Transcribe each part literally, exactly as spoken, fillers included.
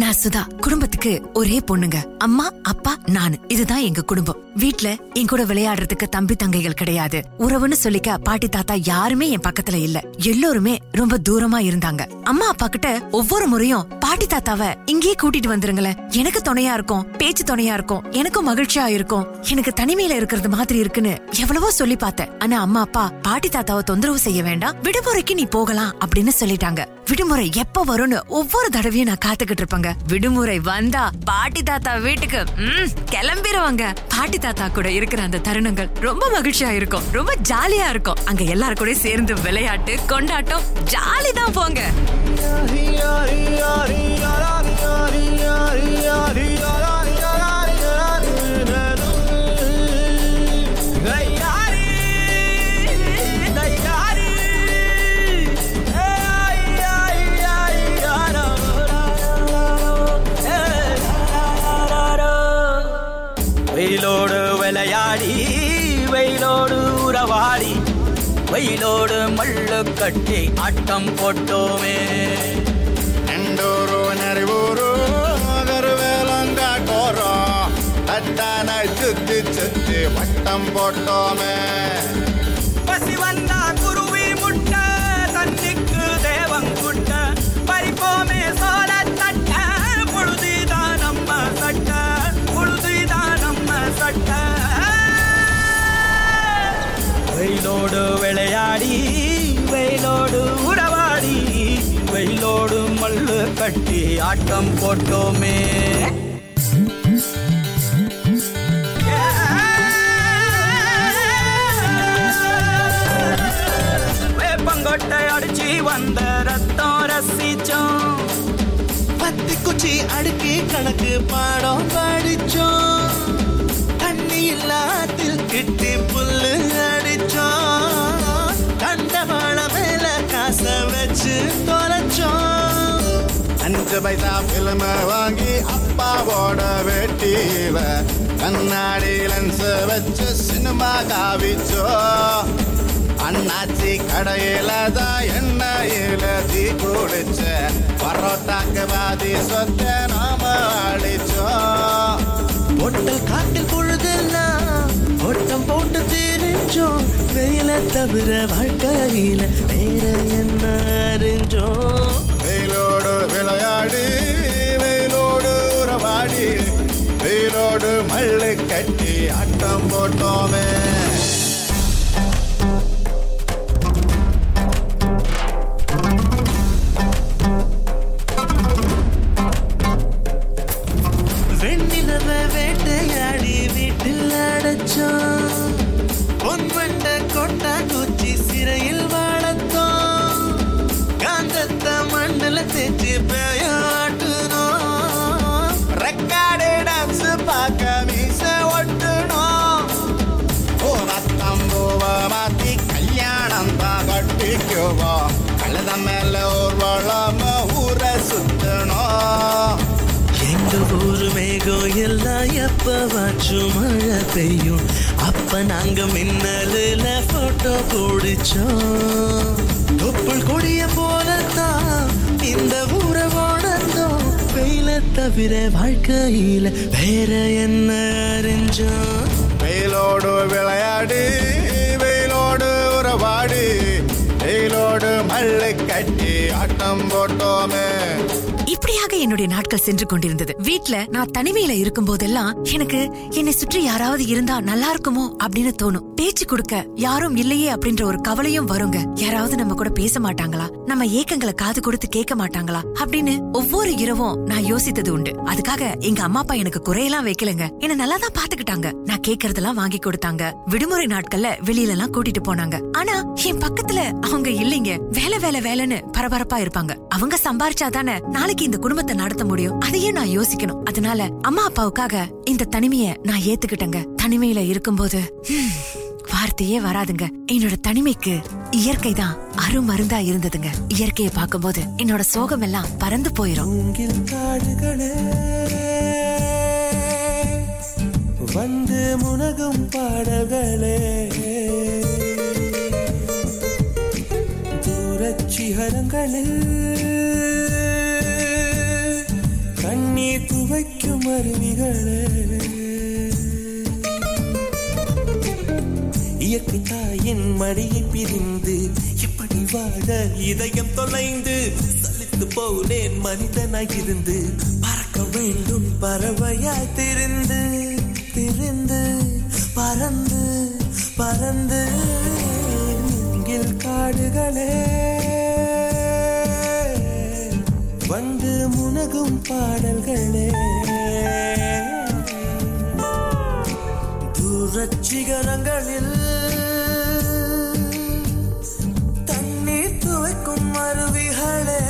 நான் சுதா. குடும்பத்துக்கு ஒரே பொண்ணுங்க. அம்மா, அப்பா, நான். இதுதான் எங்க குடும்பம். வீட்டுல என் கூட விளையாடுறதுக்கு தம்பி தங்கைகள் கிடையாது. உறவுன்னு சொல்லிக்க பாட்டி தாத்தா யாருமே என் பக்கத்துல இல்ல. எல்லாருமே ரொம்ப தூரமா இருந்தாங்க. அம்மா அப்பா கிட்ட ஒவ்வொரு முறையும் பாட்டி தாத்தாவை இங்கேயே கூட்டிட்டு வந்துருங்களேன், எனக்கு துணையா இருக்கும், பேச்சு துணையா இருக்கும், எனக்கும் மகிழ்ச்சியா இருக்கும், எனக்கு தனிமையில இருக்கிறது மாதிரி இருக்குன்னு எவ்வளவோ சொல்லி பார்த்தேன். ஆனா அம்மா அப்பா பாட்டி தாத்தாவை தொந்தரவு செய்ய வேண்டாம், விடுமுறைக்கு நீ போகலாம் அப்படின்னு சொல்லிட்டாங்க. விடுமுறை எப்ப வரும்னு ஒவ்வொரு தடவையும் நான் காத்துக்கிட்டு இருப்பேங்க. விடுமுறை வந்தா பாட்டி தாத்தா வீட்டுக்கு கிளம்பிடுவாங்க. பாட்டி தாத்தா கூட இருக்கிற அந்த தருணங்கள் ரொம்ப மகிழ்ச்சியா இருக்கும், ரொம்ப ஜாலியா இருக்கும். அங்க எல்லாரும் கூட சேர்ந்து விளையாட்டு, கொண்டாட்டம், ஜாலி தான் போங்க. வெயிலோடு விளையாடி, வெயிலோடு உறவாடி, வெயிலோடு மல்லு கட்டி ஆட்டம் போட்டோமே. நண்டோரோ நரிவோரோ வேலங்காட்டோரோ தட்டான சுத்தி சுத்தி வட்டம் போட்டோமே. பசி வந்தா குருவி முட்ட, தண்ணிக்கு தேவங்குட்ட, பறிப்போமே சோழ தட்ட, பொழுதுதான் நம்ம சட்ட, பொழுதுதான் நம்ம சட்ட. வெயிலோடு விளையாடி, வெயிலோடு உறவாடி, வெயிலோடு மல்லு கட்டி ஆட்டம் போட்டோமே. வேப்பங்கொட்டை அடிச்சு வந்த ரத்தம் ரசிச்சோம், பத்தி குச்சி அடுக்கி கணக்கு பாடம் படிச்சோம், தண்ணி இல்லாத்தில் கிட்டி புல்லு அடிச்சோம், தண்டவாள மேல காச வச்சு தொலைச்சோம், அஞ்சு பைசா பிலிம வாங்கி அப்பாவோட வெட்டிவ கண்ணாடி லென்ஸ் வச்சு சினிமா காவிச்சோம், அண்ணாச்சி கடையில தான் எண்ணெயில தீ குளிச்ச பரோட்டாக்கு வாதி சொத்த நாம அடிச்சோம், பொட்டல் காட்டில் பொழுதுன்னா ஒட்டம் போட்டு தெரிஞ்சோம், வெயில தவிர வாழ்க்கையில வேற என்ன அறிஞ்சோம். வெயிலோடு விளையாடி, வெயிலோடு உறவாடி, வெயிலோடு மல்லு கட்டி ஆட்டம் போட்டோமே. பெய்யும் அப்ப நாங்க மின்னலுல போட்டோ போடிச்சோம், தொப்புள் கொடிய போலத்தான் இந்த ஊரை வாழந்தோம், வெயில தவிர வாழ்க்கையில வேற என்ன அறிஞ்சோம். வெயிலோடு விளையாடி, வெயிலோடு உறவாடி, வெயிலோடு மல்லு கட்டி ஆட்டம் போட்டோமே. இப்படியாக என்னுடைய நாட்கள் சென்று கொண்டிருந்தது. வீட்டுல நான் தனிமையில இருக்கும் போதெல்லாம் எனக்கு என்னை சுற்றி யாராவது இருந்தா நல்லா இருக்குமோ அப்படின்னு தோணும். பேச்சு கொடுக்க யாரும் இல்லையே அப்படின்ற ஒரு கவலையும் வருங்க. யாராவது நம்ம கூட பேச மாட்டாங்களா, நம்ம ஏக்கங்களை காது கொடுத்து கேட்க மாட்டாங்களா அப்படின்னு ஒவ்வொரு இரவும் நான் யோசித்தது உண்டு. அதுக்காக எங்க அம்மா அப்பா எனக்கு குறையெல்லாம் வைக்கலங்க, என்ன நல்லாதான் பாத்துக்கிட்டாங்க. நான் கேட்கறதெல்லாம் வாங்கி கொடுத்தாங்க, விடுமுறை நாட்கள்ல வெளியில எல்லாம் கூட்டிட்டு போனாங்க. ஆனா என் பக்கத்துல அவங்க இல்லைங்க, வேலை வேலை வேலைன்னு பரபரப்பா இருப்பாங்க. அவங்க சம்பாரிச்சாதானே நாளைக்கு இந்த குடும்பத்தை நடத்த முடியும், அதையும் நான் யோசிக்கணும். அதனால அம்மா அப்பாவுக்காக இந்த தனிமைய நான் ஏத்துக்கிட்டேங்க. தனிமையில இருக்கும்போது வார்த்தையே வராதுங்க. என்னோட தனிமைக்கு இயற்கை தான் அருமருந்தா இருந்ததுங்க. இயற்கையை பார்க்கும் போது என்னோட சோகம் எல்லாம் பறந்து போயிரும். வந்து முனகும் பாடகளே, தூரச்சிகரங்களே, மின்னும் அருவிகளே, இயற்கை தாயின் மடியை பிரிந்து எப்படி வாழ இதயம் தொலைந்து சலித்து போனேன் மனிதனாயிருந்து, பறக்க வேண்டும் பறவையாய் திரிந்து திரிந்து பறந்து பறந்து மூங்கில் காடுகளே, வந்து முனகும் பாடல்களே, தூரச் சிகரங்களில் தண்ணீர் துவைக்கும் அருவிகளே,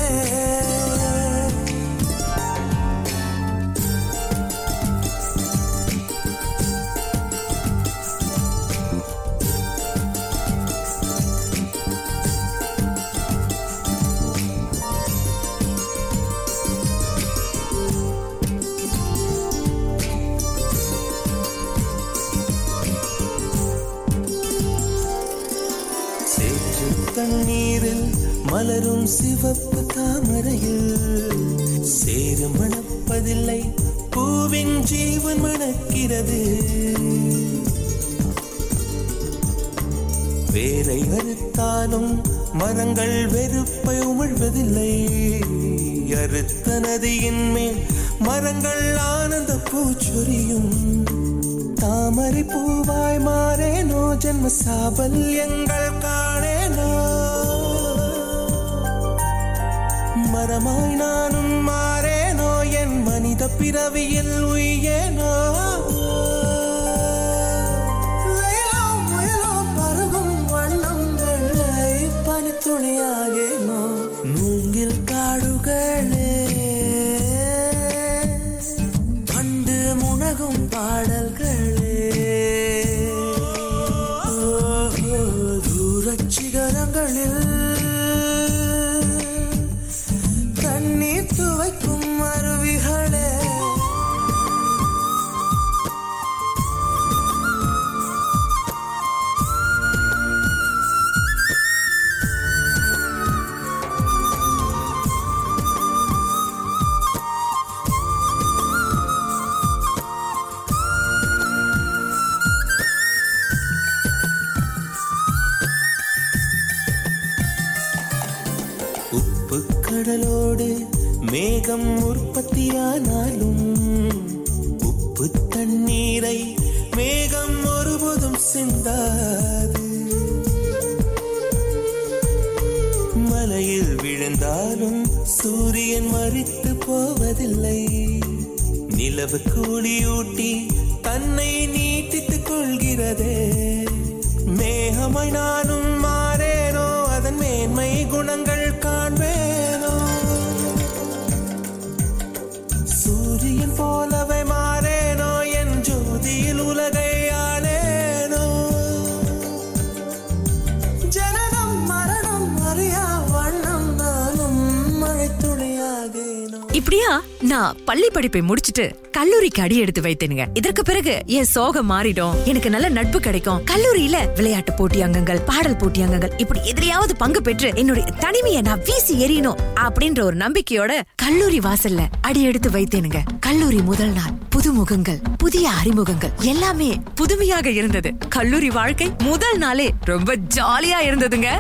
தண்ணீரில் மலரும் சிவப்பு தாமரையில் சேறு மணப்பதில்லை, பூவின் ஜீவன் மணக்கிறது, வேரை அறுத்தாலும் மரங்கள் வெறுப்பை உமிழ்வதில்லை, அறுத்த நதியின் மேல் மரங்கள் ஆனந்த பூச்சொரியும், தாமரை பூவாய் மாறேனோ ஜென்ம சாபல்யங்கள் காணேனோ, மரமாய் நானும் மாறேனோ என் மனித பிறவியில் உயேனோ, பருகும் வண்ணங்களை பனி துணியாகேனோ, மூங்கில் காடுகளே பண்டு முனகும் பாடல்களே, தூரச் சிகரங்களில் கடலோடு மேகம் உற்பத்தியானாலும் உப்பு தண்ணீரை மேகம் ஒருபோதும் சிந்தாது, மலையில் விழுந்தாலும் சூரியன் மறித்து போவதில்லை, நிலவு கூலியூட்டி தன்னை நீட்டித்துக் கொள்கிறதே, மேகமாய் நானும் மாறேனோ அதன் மேன்மை குணங்கள் காண்பேனோ, சூரியன் போலவை மாறேனோ என் ஜோதியில் உலகை ஆளேனோ, ஜனனம் மரணம் அறியா வண்ணம் நானும் மழை துளியாகேனோ. இப்படியா நான் பள்ளி படிப்பை முடிச்சிட்டு கல்லூரிக்கு அடி எடுத்து வைத்தேனுங்க. இதற்கு பிறகு என் சோகம் மாறிடும், எனக்கு நல்ல நட்பு கிடைக்கும், கல்லூரியில விளையாட்டு போட்டியங்கங்கள், பாடல் போட்டியங்கங்கள், இப்படி எதிரியாவது பங்கு பெற்று என்னுடைய தனிமையை நான் வீசி எறியணும் அப்படின்ற ஒரு நம்பிக்கையோட கல்லூரி வாசல்ல அடி எடுத்து வைத்தேனுங்க. கல்லூரி முதல் நாள் புதுமுகங்கள், புதிய அறிமுகங்கள், எல்லாமே புதுமையாக இருந்தது. கல்லூரி வாழ்க்கை முதல் நாளே ரொம்ப ஜாலியா இருந்ததுங்க.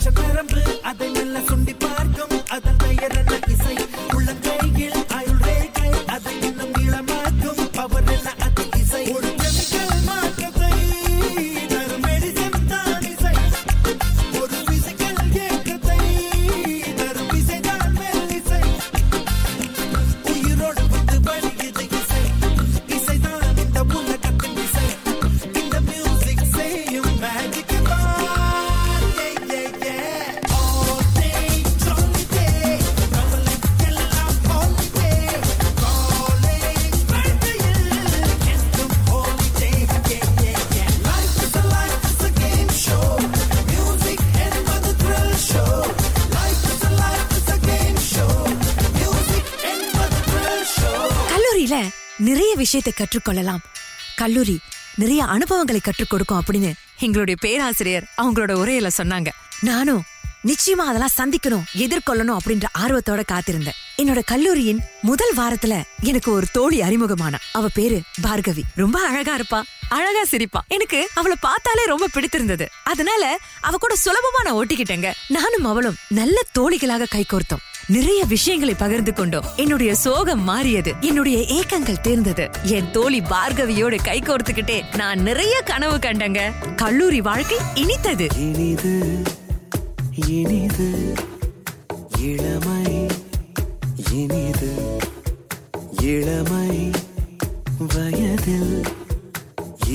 பச்சை பரம்பு அதை மெல்ல சுண்டி பார்க்கும் அதன் பெயர் என்ன இசை உள்ளங்கையில் அயுள் ரேகை அதை இன்னும் நீளமாக்கும் பவர் என்ன அது இசை ஒரு கெமிக்கல் மாற்றத்தை தரும் மெடிசன் தான் இசை ஒரு பிசிக்கல் இயக்கத்தை தரும் இசை தான் மெல்லிசை உயிரோடு வந்து வலியுது இசை இசைதான் இந்த உலகத்தின் இசை இந்த மியூசிக் செய்யும் மேஜிக் நிறைய விஷயத்தை கற்றுக்கொள்ளலாம். கல்லூரி நிறைய அனுபவங்களை கற்றுக் கொடுக்கும் அப்படின்னு எங்களுடைய பேராசிரியர் அவங்களோட உரையில சொன்னாங்க. நானும் நிச்சயமா அதெல்லாம் சந்திக்கணும், எதிர்கொள்ளணும் அப்படின்ற ஆர்வத்தோட காத்திருந்தேன். என்னோட கல்லூரியின் முதல் வாரத்துல எனக்கு ஒரு தோழி அறிமுகமான, அவ பேரு பார்கவி. ரொம்ப அழகா இருப்பா, அழகா சிரிப்பா. எனக்கு அவளை பார்த்தாலே ரொம்ப பிடித்திருந்தது. அதனால அவ கூட சுலபமா நான் ஓட்டிக்கிட்டேங்க. நானும் அவளும் நல்ல தோழிகளாக கை கோர்த்தோம், நிறைய விஷயங்களை பகிர்ந்து கொண்டோம். என்னுடைய சோகம் மாறியது, என்னுடைய ஏக்கங்கள் தீர்ந்தது. என் தோழி பார்கவியோடு கை கோர்த்துக்கிட்டே நான் நிறைய கனவு கண்டங்க. கல்லூரி வாழ்க்கை இனித்தது. இனிது இனிது இளமை, இனிது இளமை வயதில்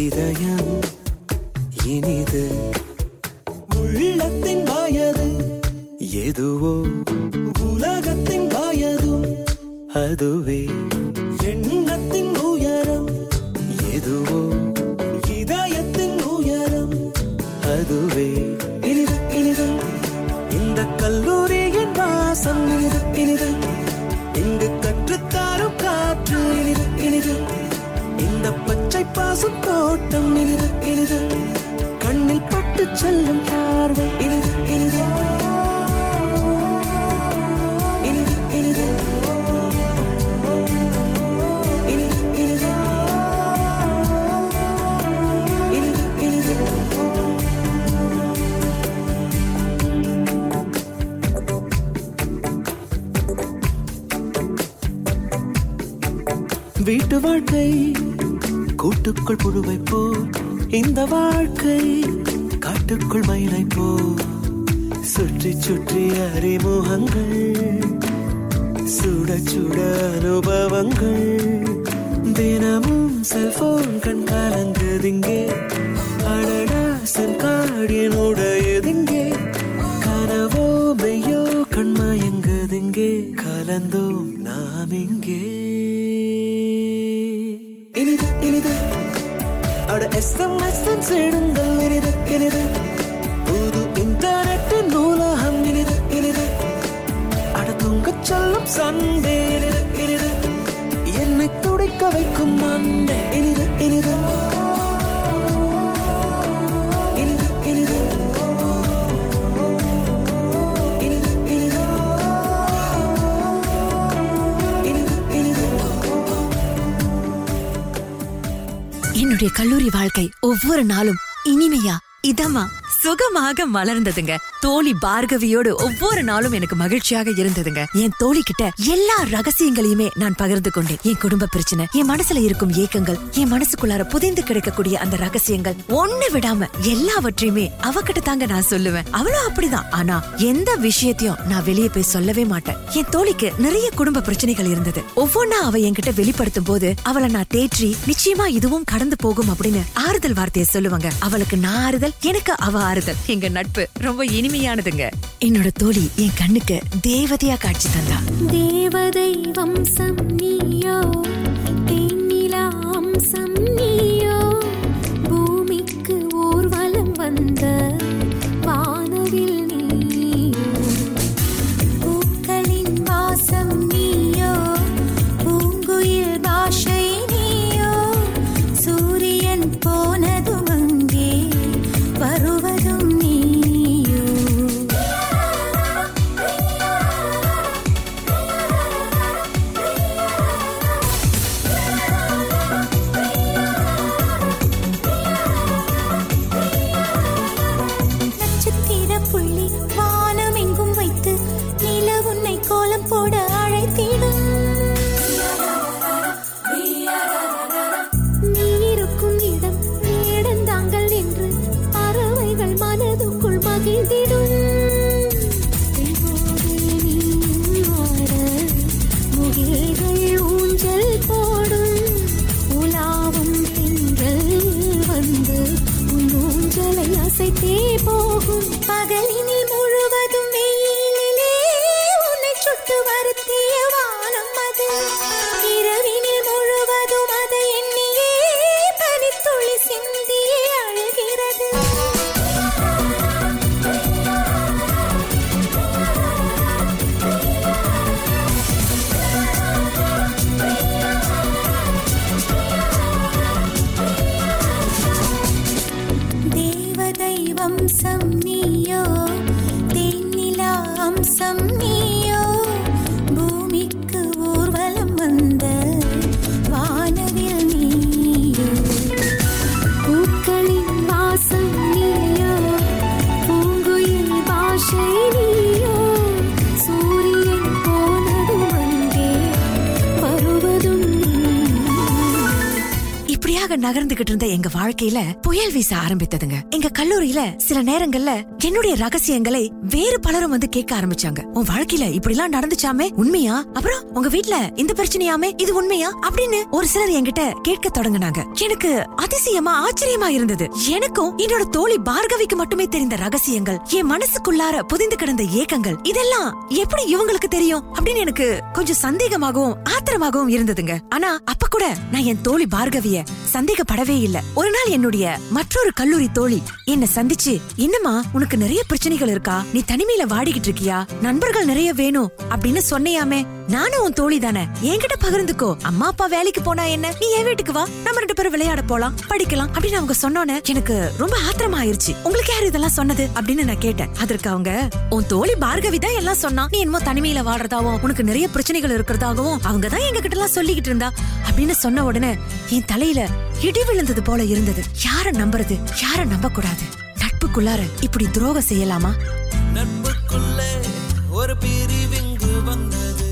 இதயம் இனிது உள்ளத்தின் வயது எதுவோ உலகத்தின் வயதும் அதுவே எண்ணத்தின் உயரம் எதுவோ இதயத்தின் உயரம் அதுவே இனிது இனிது இந்த கல்லூரியின் வாசம் இனிது இனிது இங்கு கற்றுத்தாரும் காற்று இனிது இனிது இந்த பச்சை பாசும் தோட்டம் இனிது இனிது கண்ணில் பட்டு செல்லும் பார்வை இனிது இனிது வீட்டு வாழ்க்கை கூட்டுக்குள் புழுவை போல் இந்த வாழ்க்கை காட்டுக்குள் மயிலை போல் சுற்றி சுற்றி அறிமுகங்கள் சுட சுட அனுபவங்கள் தினமும் செல்போன் கண் கலங்குதிங்கே அடடா சென்காடியனுடையதிங்கே கனவோ மெய்யோ கண்மயங்குதிங்கே கலந்தோம் நாம் இங்கே நூலகம் இனிது இனிது அட தூங்க சொல்லும் சண்டே இனிது என்னை துடைக்க வைக்கும் மண்டே இனிது இனிது கல்லூரி வாழ்க்கை ஒவ்வொரு நாளும் இனிமையா இதமா சுகமாக மலர்ந்ததுங்க. தோழி பார்கவியோடு ஒவ்வொரு நாளும் எனக்கு மகிழ்ச்சியாக இருந்ததுங்க. என் தோழி கிட்ட எல்லா ரகசியங்களையுமே நான் பகிர்ந்து கொண்டேன். என் குடும்ப பிரச்சனை, என் மனசுல இருக்கும் ஏக்கங்கள், என் மனசுக்குள்ளார புதைந்து கிடைக்கக்கூடிய அந்த ரகசியங்கள் ஒண்ணு விடாம எல்லாவற்றையுமே அவகிட்ட தாங்க நான் சொல்லுவேன். அவளும் அப்படிதான். ஆனா எந்த விஷயத்தையும் நான் வெளியே போய் சொல்லவே மாட்டேன். என் தோழிக்கு நிறைய குடும்ப பிரச்சனைகள் இருந்தது. ஒவ்வொன்னா அவ என்கிட்ட வெளிப்படுத்தும் போது அவளை நான் தேற்றி நிச்சயமா இதுவும் கடந்து போகும் அப்படின்னு ஆறுதல் வார்த்தையை சொல்லுவாங்க. அவளுக்கு நான் ஆறுதல், எனக்கு அவ ஆறுதல். எங்க நட்பு ரொம்ப இனிமையானதுங்க. என்னோட தோழி என் கண்ணுக்கு தேவதையா காட்சி தந்தா. தேவதை வம்சம் நீயோ, தேனிலா வம்சம் நீயோ, பூமிக்கு ஊர்வலம் வந்த வானவில் நீயோ, பூக்களின் வாசம் நீயோ, பூங்குயில் பாஷை நீயோ, சூரியன் போனதும் அங்கே வருவதும் நீயோ. புள்ளி வானம் எங்கும் வைத்து நில உன்னை கோலம் போட அழைத்திடும். நீ இருக்கும் இடம் நீடம் தாங்கள் என்று பறவைகள் மனதுக்குள் மகிழ்ந்திடும். முகில்கள் ஊஞ்சல் போடும் உலாவும் திங்கள் வந்து உன் ஊஞ்சலை அசைத்தே போகும். பகலினில் முழுவதும் வெயிலே உன்னை சுட்டு வருத்திய வானம் அது, இரவினில் முழுவதும் அதை எண்ணியே பனித்துளி சிந்தியே அழுகிறது. அம்சம் நீயோ, தேனிலா அம்சம் நீயோ, பூமிக்கு ஊர்வலம் வந்த வானவில் நீயோ, பூக்களின் வாசம் நீயோ, பூங்குயில் பாஷை நீயோ, சூரியன் போனதும் அங்கே வருவதும். இப்படியாக நகர்ந்துகிட்டு இருந்த எங்க வாழ்க்கையில புயல் வீச ஆரம்பித்ததுங்க. எங்க கல்லூரியில சில நேரங்கள்ல என்னுடைய ரகசியங்களை வேறு பலரும் வந்து கேட்க ஆரம்பிச்சாங்க. உன் வாழ்க்கையில இப்படி எல்லாம் நடந்துச்சாமே, உண்மையா? அப்புறம் உங்க வீட்டுல இந்த பிரச்சனையாமே, இது உண்மையா அப்படின்னு ஒரு சிலர் என்கிட்ட கேட்க தொடங்கினாங்க. எனக்கு அதிசயமா ஆச்சரியமா இருந்தது. எனக்கும் என்னோட தோழி பார்கவிக்கு மட்டுமே தெரிந்த ரகசியங்கள், என் மனசுக்குள்ளார புதிந்து கிடந்த ஏக்கங்கள், இதெல்லாம் எப்படி இவங்களுக்கு தெரியும் அப்படின்னு எனக்கு கொஞ்சம் சந்தேகமாகவும் ஆத்திரமாகவும் இருந்ததுங்க. ஆனா அப்ப கூட நான் என் தோழி பார்கவிய சந்தேகப்படவே இல்ல. ஒரு நாள் என்னுடைய மற்றொரு கல்லூரி தோழி என்ன சந்திச்சு, என்னமா உனக்கு நிறைய பிரச்சனைகள் இருக்கா, நீ தனிமையில வாடிக்கிட்டு இருக்கியா, நண்பர்கள் நிறைய வேணும் அப்படின்னு சொன்னையாமே, நானும் உன் தோழி தானே, என்கிட்ட பகிர்ந்துக்கோ, அம்மா அப்பா வேலைக்கு போனா என்ன, நீ என் வீட்டுக்கு வா, நம்ம ரெண்டு பேரும் விளையாட போலாம், படிக்கலாம் அப்படின்னு அவங்க சொன்னோன்னு எனக்கு ரொம்ப ஆத்திரமா ஆயிருச்சு. உங்களுக்கு யாரு இதெல்லாம் சொன்னது அப்படின்னு நான் கேட்டேன். அதற்கு அவங்க, உன் தோழி பார்கவி தான் எல்லாம் சொன்னா, நீ என்னமோ தனிமையில வாடுறதாவும் உனக்கு நிறைய பிரச்சனைகள் இருக்கிறதாகவும் அவங்கதான் எங்க கிட்ட எல்லாம் சொல்லிக்கிட்டு இருந்தா அப்படின்னு சொன்ன உடனே என் தலையில இடி விழுந்தது போல இருந்தது. யார நம்புறது, யார நம்ப கூடாது? நட்புக்குள்ளார இப்படி துரோகம் செய்யலாமா? நட்புக்குள்ள ஒரு பிரிவிங்கு வந்தது,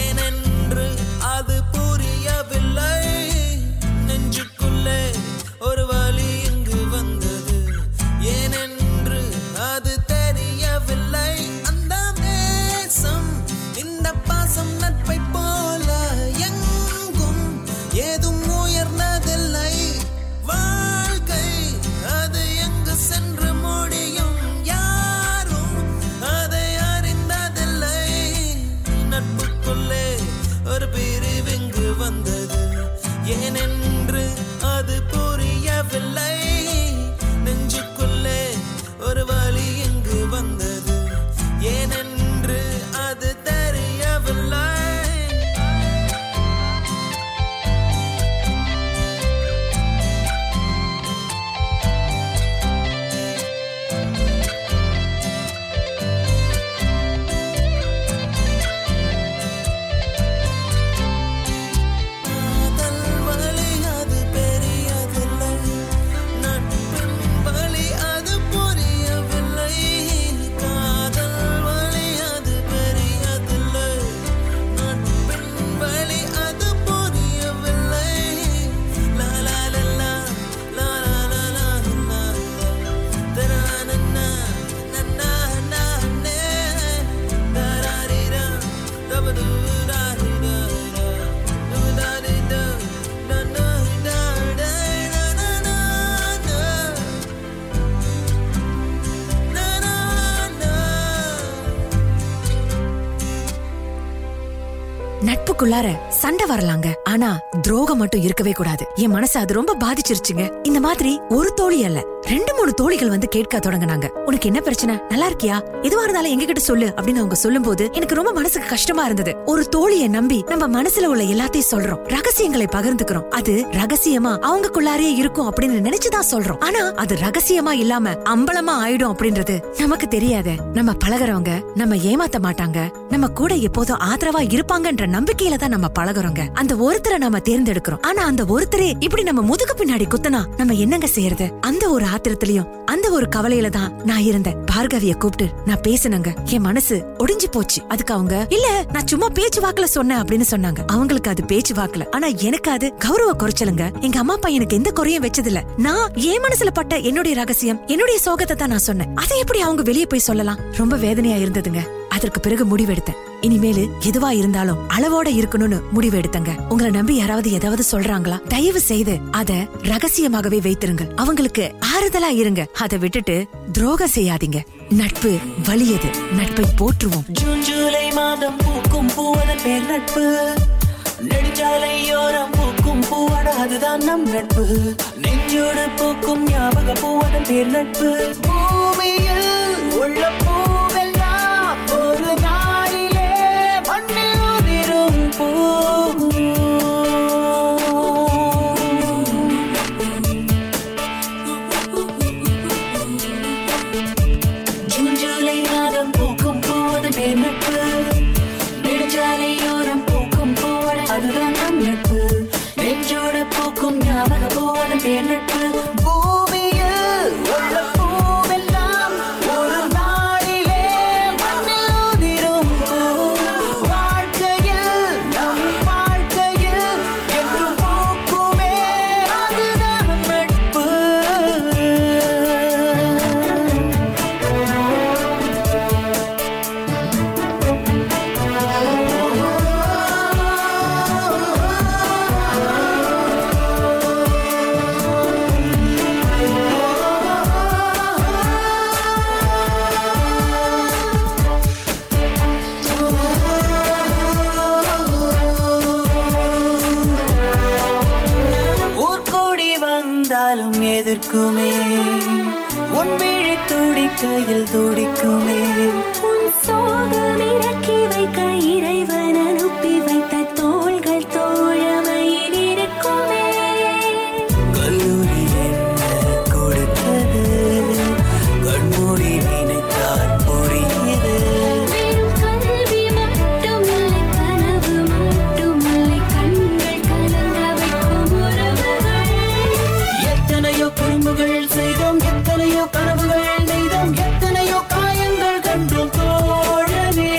ஏனென்று அது புரியவில்லை. நெஞ்சுக்குள்ள ஒரு வலி இங்கு வந்தது, ஏனென்று அது தெரியவில்லை. அந்த நேசம் இந்த பாசம் நட்பை போல எங்கும் ஏதும் உயர்ந்ததில்லை. வாழ்க்கை அது எங்கு சென்று முடியும், யாரும் அதை அறிந்ததில்லை. நட்புக்குள்ளே ஒரு பிரிவிங்கு வந்தது, ஏனென்று அது புரியவில்லை. நெஞ்சுக்குள்ளே ஒரு வலி இங்கு வந்தது, ஏனென்று அது தெரியவில்லை. நட்புக்குள்ளார சண்டை வரலாங்க, ஆனா துரோகம் மட்டும் இருக்கவே கூடாது. என் மனசு அது ரொம்ப பாதிச்சிருச்சுங்க. இந்த மாதிரி ஒரு தோழி அல்ல, ரெண்டு மூணு தோழிகள் வந்து கேட்க தொடங்கினாங்க, உனக்கு என்ன பிரச்சனை, நல்லா இருக்கியா, எதுவா இருந்தாலும் எங்க கிட்ட சொல்லு அப்படின்னு அவங்க சொல்லும் போது எனக்கு ரொம்ப மனசுக்கு கஷ்டமா இருந்தது. ஒரு தோழியை நம்பி நம்ம மனசுல உள்ள எல்லாத்தையும் சொல்றோம், ரகசியங்களை பகிர்ந்துக்கிறோம், அது ரகசியமா அவங்கக்குள்ளாரே இருக்கும் அப்படின்னு நினைச்சுதான் சொல்றோம். ஆனா அது ரகசியமா இல்லாம அம்பலமா ஆயிடும் அப்படின்றது நமக்கு தெரியாது. நம்ம பழகிறவங்க நம்ம ஏமாத்த மாட்டாங்க, நம்ம கூட எப்போதும் ஆதரவா இருப்பாங்கன்ற நம்பிக்கையில தான் நம்ம பழகிறோங்க. அந்த ஒருத்தரை நம்ம தேர்ந்தெடுக்கிறோம், ஆனா அந்த ஒருத்தரே இப்படி நம்ம முதுகு பின்னாடி குத்தனா நம்ம என்னங்க செய்யறது? அந்த ஒரு ஆத்திரத்திலயும் அந்த ஒரு கவலையில தான் நான் இருந்தேன். பார்கவிய கூப்பிட்டு நான் பேசினங்க, என் மனசு ஒடிஞ்சு போச்சு. அதுக்கு அவங்க, இல்ல நான் சும்மா பேச்சு வாக்குல சொன்னேன் அப்படின்னு சொன்னாங்க. அவங்களுக்கு அது பேச்சு வாக்குல, ஆனா எனக்கு அது கௌரவ குறைச்சலுங்க. எங்க அம்மா அப்பா எனக்கு எந்த குறையும் வச்சது இல்ல. நான் என் மனசுல பட்ட என்னுடைய ரகசியம், என்னுடைய சோகத்தை தான் நான் சொன்னேன். அதை எப்படி அவங்க வெளியே போய் சொல்லலாம்? ரொம்ப வேதனையா இருந்ததுங்க. அதற்கு பிறகு முடிவெடுத்தேன், இனிமேலு எதுவா இருந்தாலும் அளவோட இருக்கணும்னு முடிவெடுத்தங்க. உங்களை நம்பி யாராவது ஏதாவது சொல்றாங்களா, தயவு செய்து அத ரகசியமாகவே வைத்திருங்க. அவங்களுக்கு ஆறுதலா இருங்க. அதை விட்டுட்டு துரோகம் செய்யாதீங்க. நட்பு வலியது, நட்பை போற்றுவோம். ஜூன் ஜூலை மாதம் பூக்கும் பூவதன் பேர் நட்பு. நெடுஞ்சாலையோரம் பூக்கும் பூவன அதுதான் நம் நட்பு. நெஞ்சோடு பூக்கும் ஞாபக பூவதன் பேர் நட்பு. பூமியில் உள்ள பூவெல்லாம் ஒரு நாளிலே மண்ணில் உதிரும் பூ. ஜூன் ஜூலை மாதம் பூக்கும் பூவதன் பேர் நட்பு. நெடுஞ்சாலையோரம் அதுதான் நம் நட்பு. நெஞ்சோட பூக்கும் ஞாபக பூவதன் பேர் நட்பு. எதிர்க்குமே உன் விழி துடிக்கையில் துடிக்குமே. உன் சோகம் இறக்கி வைக்க இறைவன் அனுப்பி வைத்த தோள்கள் தோழமையில் இருக்குமே. கல்லூரி என்ன கொடுத்தது, கண்மூடி நினைத்தால் புரியுது. கல்வி மட்டும் இல்லை, கனவு மட்டும் இல்லை, கண்கள் கலங்க வைக்கும் உறவுகள். எத்தனையோ குறும்புகள் செய்தோம், எத்தனையோ கனவுகள் செய்தோம், எத்தனையோ காயங்கள் கண்டோம் தோழனே.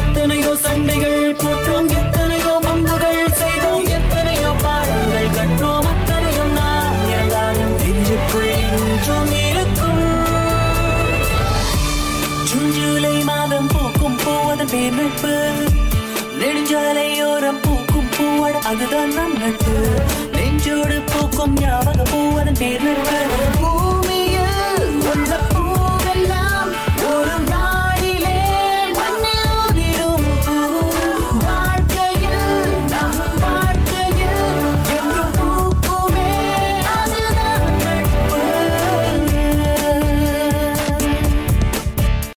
எத்தனையோ சண்டைகள் போட்டோம், எத்தனையோ மம்புகள் செய்தோம், எத்தனையோ பாடங்கள் கண்டோம். அத்தனையும் நான் எல்லாரும் நெஞ்சுக்குள் என்றும் இருக்கும். ஜூன் ஜூலை மாதம் பூக்கும் பூவதன் பேர் நட்பு. நெடுஞ்சாலையோரம் பூக்கும் பூவட அதுதான் நம் நட்பு. நெஞ்சோடு பூக்கும் ஞாபக பூவதன் பேர் நட்பு.